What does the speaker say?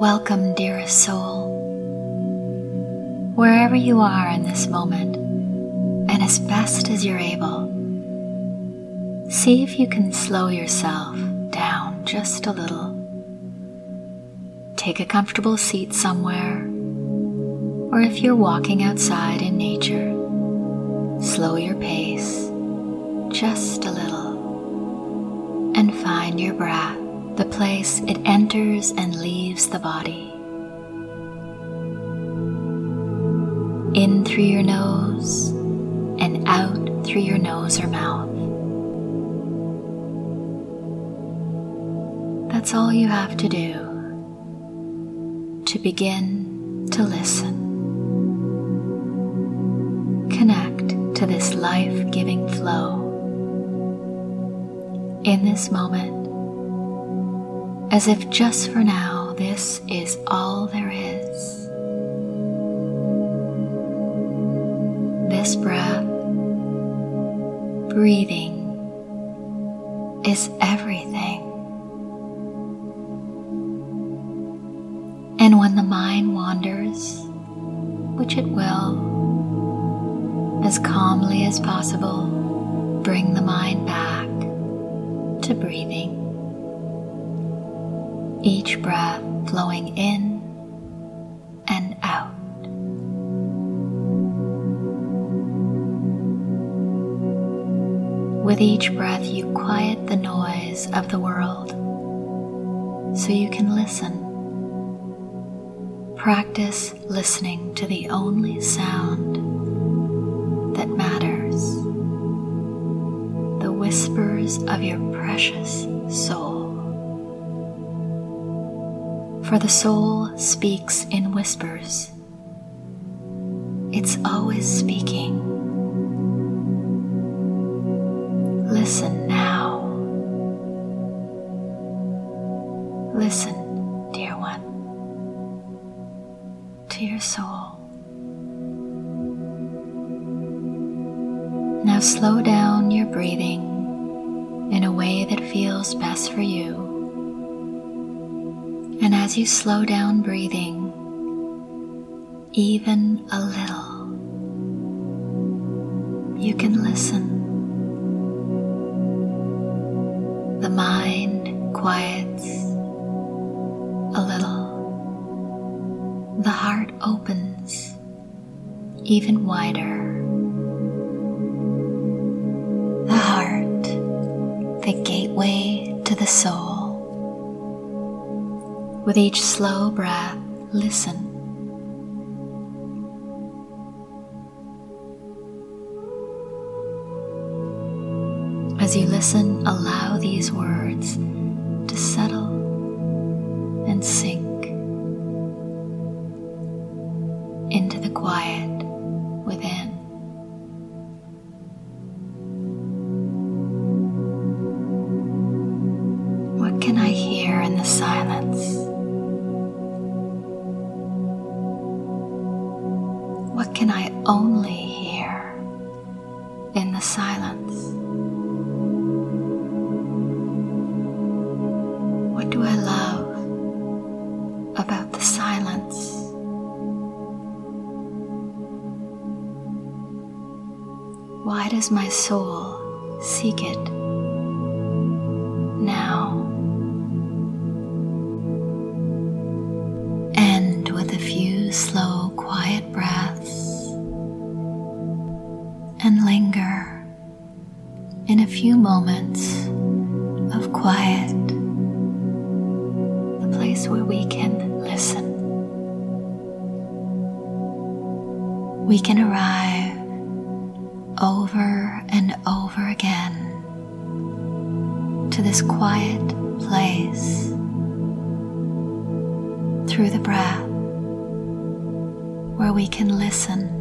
Welcome, dearest soul, wherever you are in this moment, and as best as you're able, see if you can slow yourself down just a little. Take a comfortable seat somewhere, or if you're walking outside in nature, slow your pace just a little and find your breath, the place it enters and leaves the body. In through your nose and out through your nose or mouth. That's all you have to do to begin to listen. Connect to this life-giving flow in this moment, as if just for now this is all there is. This breath, breathing, is everything. And when the mind wanders, which it will, as calmly as possible, bring the mind back to breathing. Each breath flowing in and out. With each breath, you quiet the noise of the world so you can listen. Practice listening to the only sound that matters, the whispers of your precious soul. For the soul speaks in whispers. It's always speaking. Listen now. Listen, dear one, to your soul. Now slow down your breathing in a way that feels best for you. And as you slow down breathing, even a little, you can listen. The mind quiets a little. The heart opens even wider. The heart, the gateway to the soul. With each slow breath, listen. As you listen, allow these words to settle and sink into the quiet within. What can I hear in the silence? What can I only hear in the silence? What do I love about the silence? Why does my soul seek it now? And with a few slow, quiet breaths, and linger in a few moments of quiet, place where we can listen. We can arrive over and over again to this quiet place through the breath, where we can listen